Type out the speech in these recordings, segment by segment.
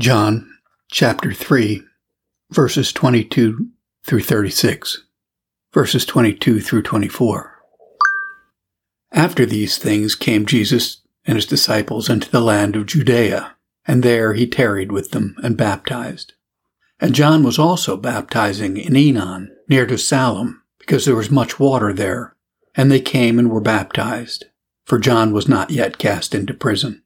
John chapter 3, verses 22 through 36, verses 22 through 24. After these things came Jesus and his disciples into the land of Judea, and there he tarried with them and baptized. And John was also baptizing in Enon, near to Salem, because there was much water there. And they came and were baptized, for John was not yet cast into prison.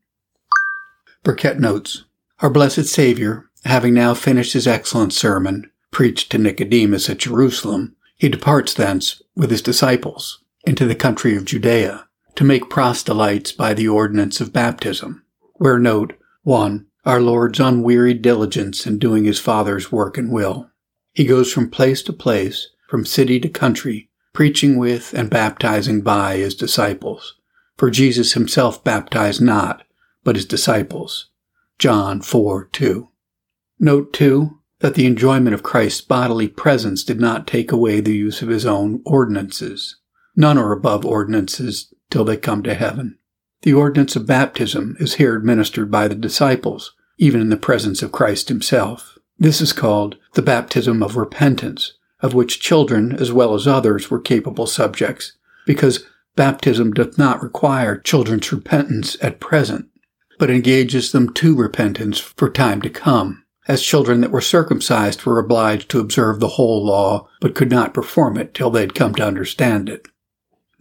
Burkett notes, Our blessed Savior, having now finished his excellent sermon, preached to Nicodemus at Jerusalem, he departs thence with his disciples into the country of Judea, to make proselytes by the ordinance of baptism, where note, 1. Our Lord's unwearied diligence in doing his Father's work and will. He goes from place to place, from city to country, preaching with and baptizing by his disciples. For Jesus himself baptized not, but his disciples. John 4:2. Note, too, that the enjoyment of Christ's bodily presence did not take away the use of his own ordinances. None are above ordinances till they come to heaven. The ordinance of baptism is here administered by the disciples, even in the presence of Christ himself. This is called the baptism of repentance, of which children as well as others were capable subjects, because baptism doth not require children's repentance at present, but engages them to repentance for time to come, as children that were circumcised were obliged to observe the whole law, but could not perform it till they had come to understand it.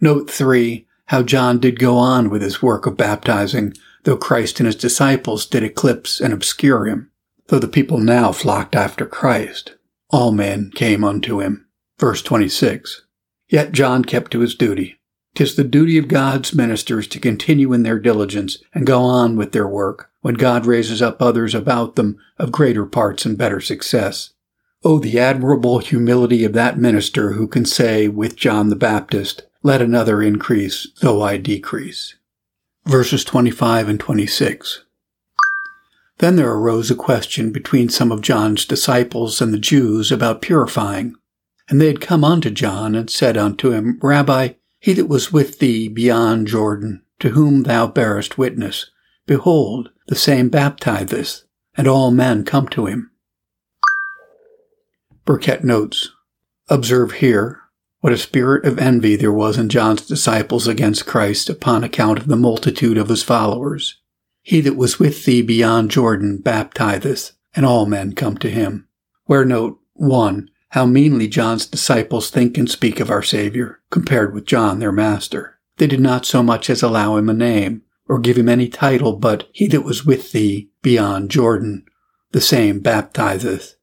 Note 3, how John did go on with his work of baptizing, though Christ and his disciples did eclipse and obscure him, though the people now flocked after Christ. All men came unto him. Verse 26. Yet John kept to his duty. 'Tis the duty of God's ministers to continue in their diligence and go on with their work, when God raises up others about them of greater parts and better success. Oh, the admirable humility of that minister who can say, with John the Baptist, Let another increase, though I decrease. Verses 25 and 26. Then there arose a question between some of John's disciples and the Jews about purifying. And they had come unto John and said unto him, Rabbi, he that was with thee beyond Jordan, to whom thou bearest witness, behold, the same baptizeth, and all men come to him. Burkett notes, Observe here, what a spirit of envy there was in John's disciples against Christ upon account of the multitude of his followers. He that was with thee beyond Jordan baptizeth, and all men come to him. Where note, 1. How meanly John's disciples think and speak of our Savior, compared with John their master. They did not so much as allow him a name, or give him any title, but he that was with thee beyond Jordan, the same baptizeth.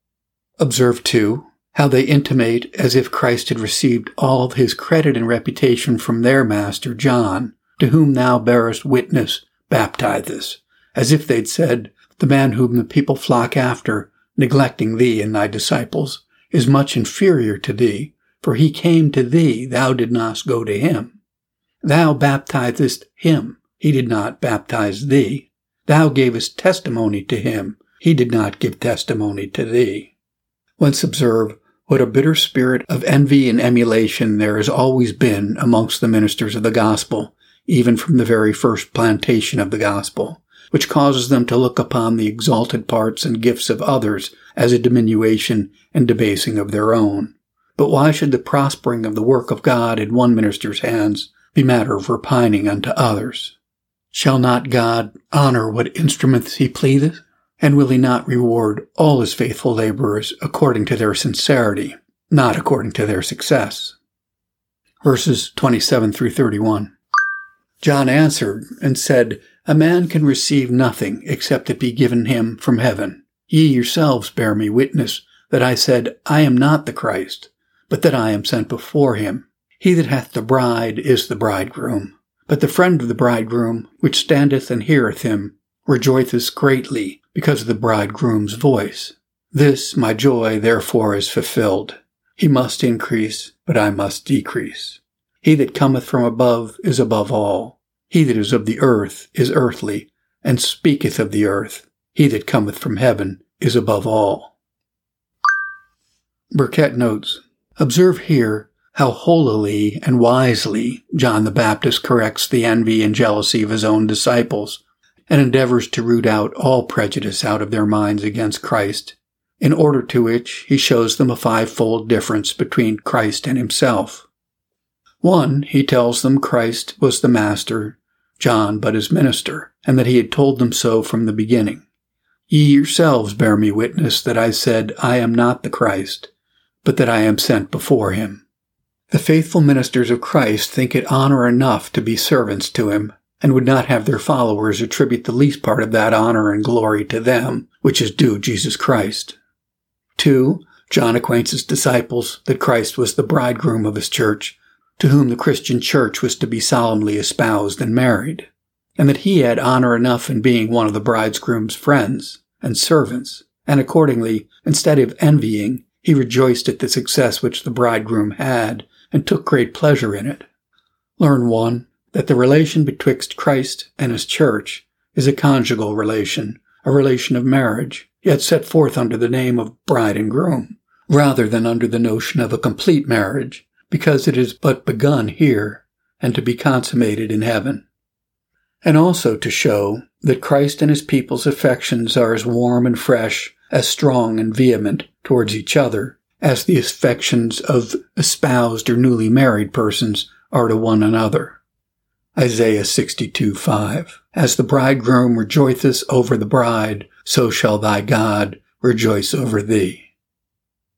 Observe, 2. How they intimate as if Christ had received all of his credit and reputation from their master, John, to whom thou bearest witness, baptizeth, as if they'd said, The man whom the people flock after, neglecting thee and thy disciples, is much inferior to thee, for he came to thee, thou did not go to him. Thou baptizest him, he did not baptize thee. Thou gavest testimony to him, he did not give testimony to thee. Once observe, what a bitter spirit of envy and emulation there has always been amongst the ministers of the gospel, even from the very first plantation of the gospel, which causes them to look upon the exalted parts and gifts of others as a diminution and debasing of their own. But why should the prospering of the work of God in one minister's hands be matter of repining unto others? Shall not God honor what instruments he pleaseth? And will he not reward all his faithful laborers according to their sincerity, not according to their success? Verses 27 through 31. John answered and said, A man can receive nothing except it be given him from heaven. Ye yourselves bear me witness that I said, I am not the Christ, but that I am sent before him. He that hath the bride is the bridegroom. But the friend of the bridegroom, which standeth and heareth him, rejoiceth greatly, because of the bridegroom's voice. This, my joy, therefore, is fulfilled. He must increase, but I must decrease. He that cometh from above is above all. He that is of the earth is earthly, and speaketh of the earth. He that cometh from heaven is above all. Burkett notes, Observe here how holily and wisely John the Baptist corrects the envy and jealousy of his own disciples, and endeavors to root out all prejudice out of their minds against Christ, in order to which he shows them a fivefold difference between Christ and himself. 1. He tells them Christ was the Master, John but his minister, and that he had told them so from the beginning. Ye yourselves bear me witness that I said, I am not the Christ, but that I am sent before him. The faithful ministers of Christ think it honor enough to be servants to him, and would not have their followers attribute the least part of that honor and glory to them, which is due Jesus Christ. 2. John acquaints his disciples that Christ was the bridegroom of his church, to whom the Christian church was to be solemnly espoused and married, and that he had honor enough in being one of the bridegroom's friends and servants, and accordingly, instead of envying, he rejoiced at the success which the bridegroom had, and took great pleasure in it. Learn 1. That the relation betwixt Christ and his church is a conjugal relation, a relation of marriage, yet set forth under the name of bride and groom, rather than under the notion of a complete marriage, because it is but begun here, and to be consummated in heaven. And also to show that Christ and his people's affections are as warm and fresh, as strong and vehement towards each other, as the affections of espoused or newly married persons are to one another. Isaiah 62:5. As the bridegroom rejoiceth over the bride, so shall thy God rejoice over thee.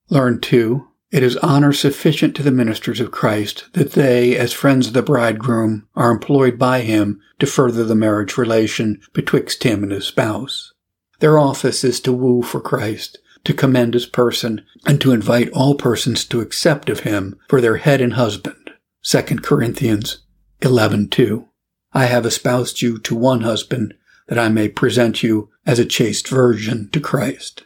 Learn 2. It is honor sufficient to the ministers of Christ that they, as friends of the bridegroom, are employed by him to further the marriage relation betwixt him and his spouse. Their office is to woo for Christ, to commend his person, and to invite all persons to accept of him for their head and husband. 2 Corinthians 11:2. I have espoused you to one husband, that I may present you as a chaste virgin to Christ.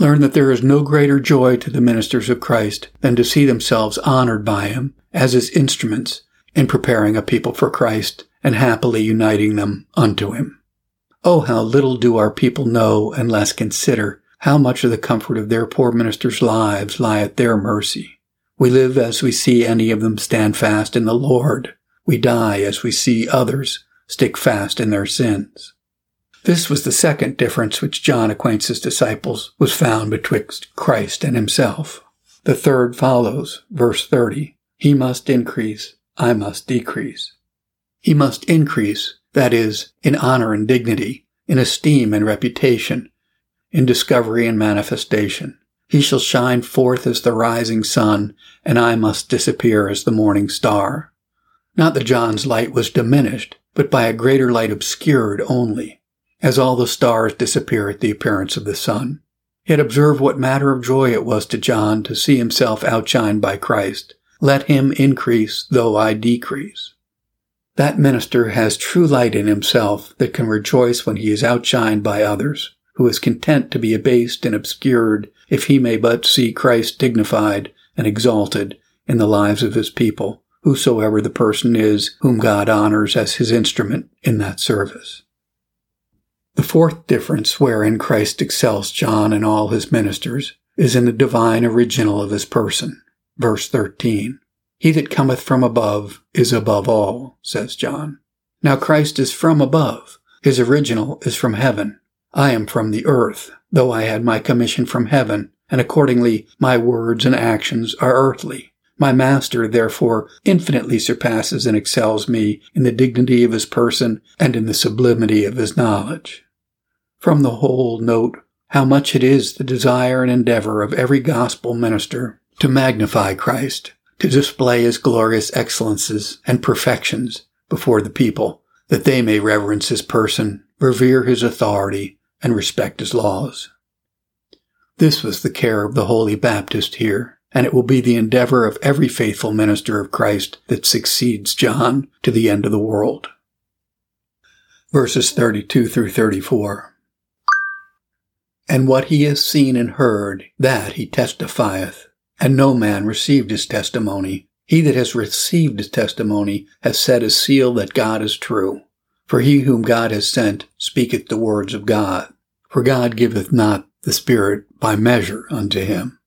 Learn that there is no greater joy to the ministers of Christ than to see themselves honored by him as his instruments in preparing a people for Christ and happily uniting them unto him. Oh, how little do our people know and less consider how much of the comfort of their poor ministers' lives lie at their mercy. We live as we see any of them stand fast in the Lord. We die as we see others stick fast in their sins. This was the second difference which John acquaints his disciples was found betwixt Christ and himself. The third follows, verse 30. He must increase, I must decrease. He must increase, that is, in honor and dignity, in esteem and reputation, in discovery and manifestation. He shall shine forth as the rising sun, and I must disappear as the morning star. Not that John's light was diminished, but by a greater light obscured only, as all the stars disappear at the appearance of the sun. Yet observe what matter of joy it was to John to see himself outshined by Christ. Let him increase, though I decrease. That minister has true light in himself that can rejoice when he is outshined by others, who is content to be abased and obscured if he may but see Christ dignified and exalted in the lives of his people, whosoever the person is whom God honors as his instrument in that service. The fourth difference wherein Christ excels John and all his ministers is in the divine original of his person. Verse 13. He that cometh from above is above all, says John. Now Christ is from above. His original is from heaven. I am from the earth, though I had my commission from heaven, and accordingly my words and actions are earthly. My master, therefore, infinitely surpasses and excels me in the dignity of his person and in the sublimity of his knowledge. From the whole, note how much it is the desire and endeavor of every gospel minister to magnify Christ, to display his glorious excellences and perfections before the people, that they may reverence his person, revere his authority, and respect his laws. This was the care of the Holy Baptist here, and it will be the endeavor of every faithful minister of Christ that succeeds John to the end of the world. Verses 32 through 34. And what he has seen and heard, that he testifieth, and no man received his testimony. He that has received his testimony has set his seal that God is true. For he whom God has sent speaketh the words of God. For God giveth not the Spirit by measure unto him.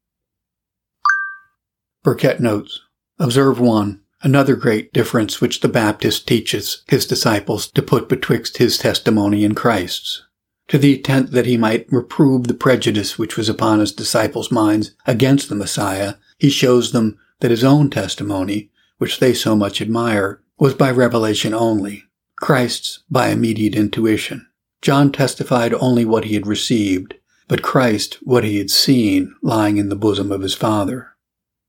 Burkett notes, Observe 1. Another great difference which the Baptist teaches his disciples to put betwixt his testimony and Christ's, to the intent that he might reprove the prejudice which was upon his disciples' minds against the Messiah. He shows them that his own testimony, which they so much admire, was by revelation only, Christ's by immediate intuition. John testified only what he had received, but Christ what he had seen lying in the bosom of his Father.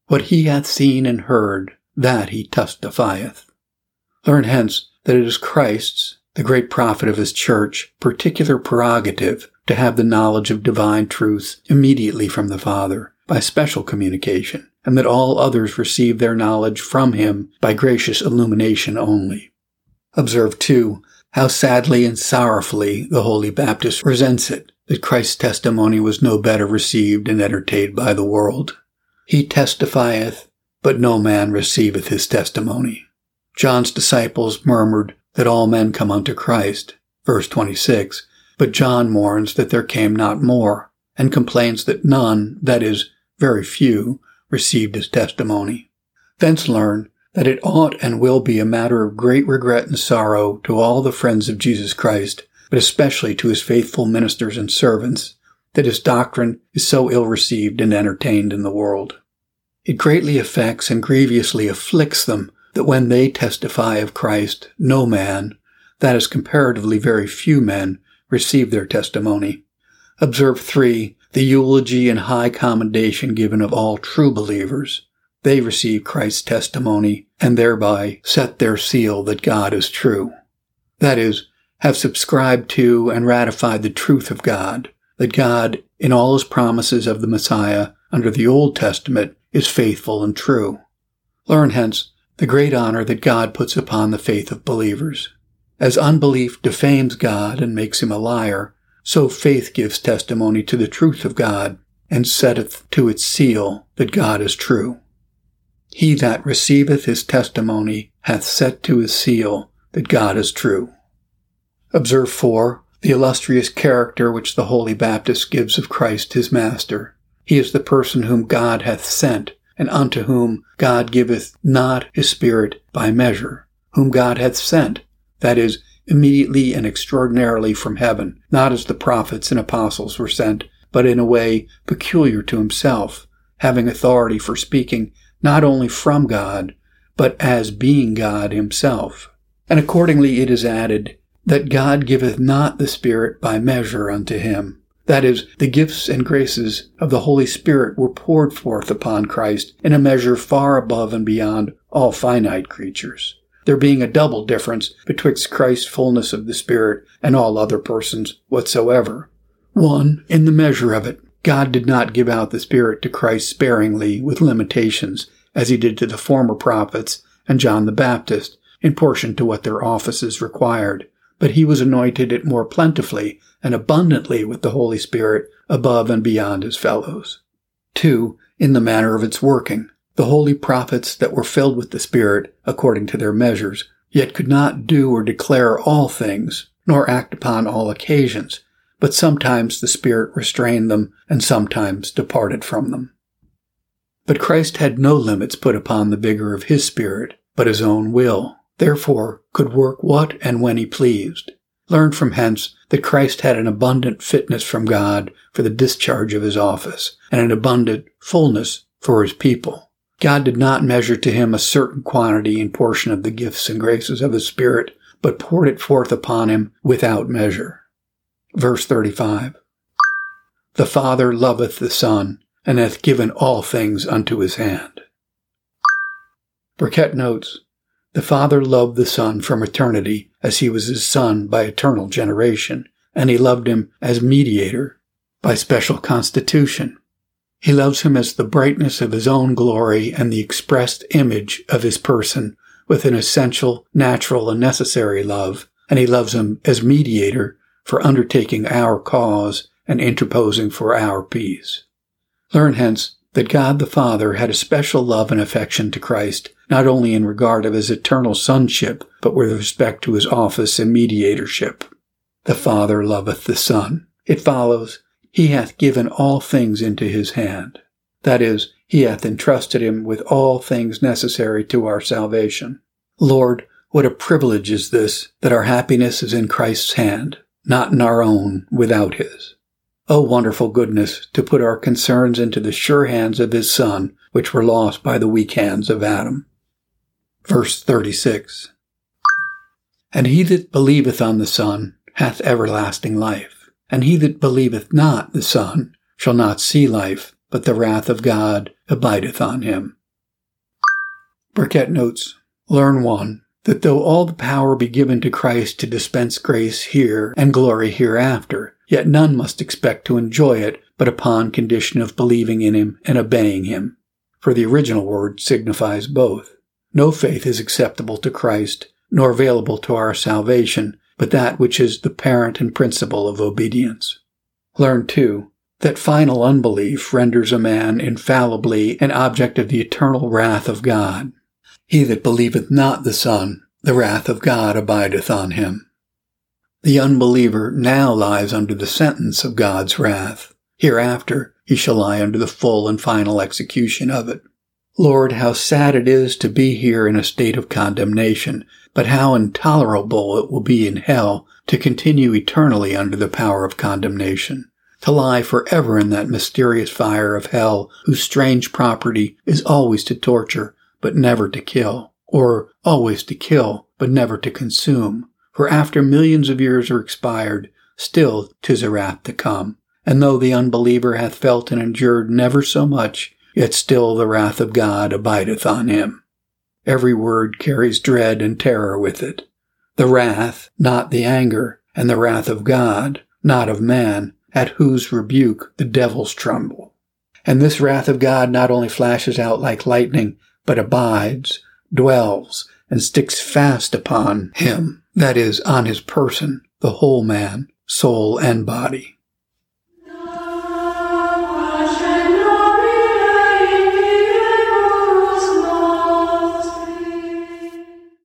What he hath seen and heard, that he testifieth. Learn hence that it is Christ's, the great prophet of his church, particular prerogative to have the knowledge of divine truth immediately from the Father, by special communication, and that all others receive their knowledge from him by gracious illumination only. Observe, too, how sadly and sorrowfully the Holy Baptist resents it, that Christ's testimony was no better received and entertained by the world. He testifieth, but no man receiveth his testimony. John's disciples murmured that all men come unto Christ, verse 26, but John mourns that there came not more, and complains that none, that is, very few, received his testimony. Thence learn that it ought and will be a matter of great regret and sorrow to all the friends of Jesus Christ, but especially to his faithful ministers and servants, that his doctrine is so ill received and entertained in the world. It greatly affects and grievously afflicts them that when they testify of Christ, no man, that is comparatively very few men, receive their testimony. Observe 3, the eulogy and high commendation given of all true believers. They receive Christ's testimony, and thereby set their seal that God is true. That is, have subscribed to and ratified the truth of God, that God, in all his promises of the Messiah under the Old Testament, is faithful and true. Learn hence the great honor that God puts upon the faith of believers. As unbelief defames God and makes him a liar, so faith gives testimony to the truth of God, and setteth to its seal that God is true. He that receiveth his testimony hath set to his seal that God is true. Observe 4, the illustrious character which the Holy Baptist gives of Christ his Master. He is the person whom God hath sent, and unto whom God giveth not his Spirit by measure, whom God hath sent, that is, immediately and extraordinarily from heaven, not as the prophets and apostles were sent, but in a way peculiar to himself, having authority for speaking not only from God, but as being God himself. And accordingly it is added, that God giveth not the Spirit by measure unto him. That is, the gifts and graces of the Holy Spirit were poured forth upon Christ in a measure far above and beyond all finite creatures, there being a double difference betwixt Christ's fullness of the Spirit and all other persons whatsoever. 1, in the measure of it, God did not give out the Spirit to Christ sparingly with limitations, as he did to the former prophets and John the Baptist, in portion to what their offices required. But he was anointed it more plentifully and abundantly with the Holy Spirit above and beyond his fellows. 2, in the manner of its working, the holy prophets that were filled with the Spirit according to their measures, yet could not do or declare all things, nor act upon all occasions, but sometimes the Spirit restrained them and sometimes departed from them. But Christ had no limits put upon the vigor of his Spirit, but his own will. Therefore, could work what and when he pleased. Learn from hence that Christ had an abundant fitness from God for the discharge of his office, and an abundant fullness for his people. God did not measure to him a certain quantity and portion of the gifts and graces of his Spirit, but poured it forth upon him without measure. Verse 35, the Father loveth the Son, and hath given all things unto his hand. Burkett notes, the Father loved the Son from eternity, as he was his Son by eternal generation, and he loved him as mediator, by special constitution. He loves him as the brightness of his own glory and the expressed image of his person, with an essential, natural, and necessary love, and he loves him as mediator for undertaking our cause and interposing for our peace. Learn hence that God the Father had a special love and affection to Christ, not only in regard of his eternal sonship, but with respect to his office and mediatorship. The Father loveth the Son. It follows, he hath given all things into his hand. That is, He hath entrusted him with all things necessary to our salvation. Lord, what a privilege is this, that our happiness is in Christ's hand, not in our own, without his. O wonderful goodness, to put our concerns into the sure hands of his Son, which were lost by the weak hands of Adam. Verse 36. And he that believeth on the Son hath everlasting life, and he that believeth not the Son shall not see life, but the wrath of God abideth on him. Burkett notes, Learn 1. That though all the power be given to Christ to dispense grace here and glory hereafter, yet none must expect to enjoy it but upon condition of believing in him and obeying him. For the original word signifies both. No faith is acceptable to Christ, nor available to our salvation, but that which is the parent and principle of obedience. Learn, too, that final unbelief renders a man infallibly an object of the eternal wrath of God. He that believeth not the Son, the wrath of God abideth on him. The unbeliever now lies under the sentence of God's wrath. Hereafter he shall lie under the full and final execution of it. Lord, how sad it is to be here in a state of condemnation, but how intolerable it will be in hell to continue eternally under the power of condemnation, to lie forever in that mysterious fire of hell, whose strange property is always to torture, but never to kill, or always to kill, but never to consume. For after millions of years are expired, still 'tis a wrath to come. And though the unbeliever hath felt and endured never so much, yet still the wrath of God abideth on him. Every word carries dread and terror with it. The wrath, not the anger, and the wrath of God, not of man, at whose rebuke the devils tremble. And this wrath of God not only flashes out like lightning, but abides, dwells, and sticks fast upon him, that is, on his person, the whole man, soul, and body.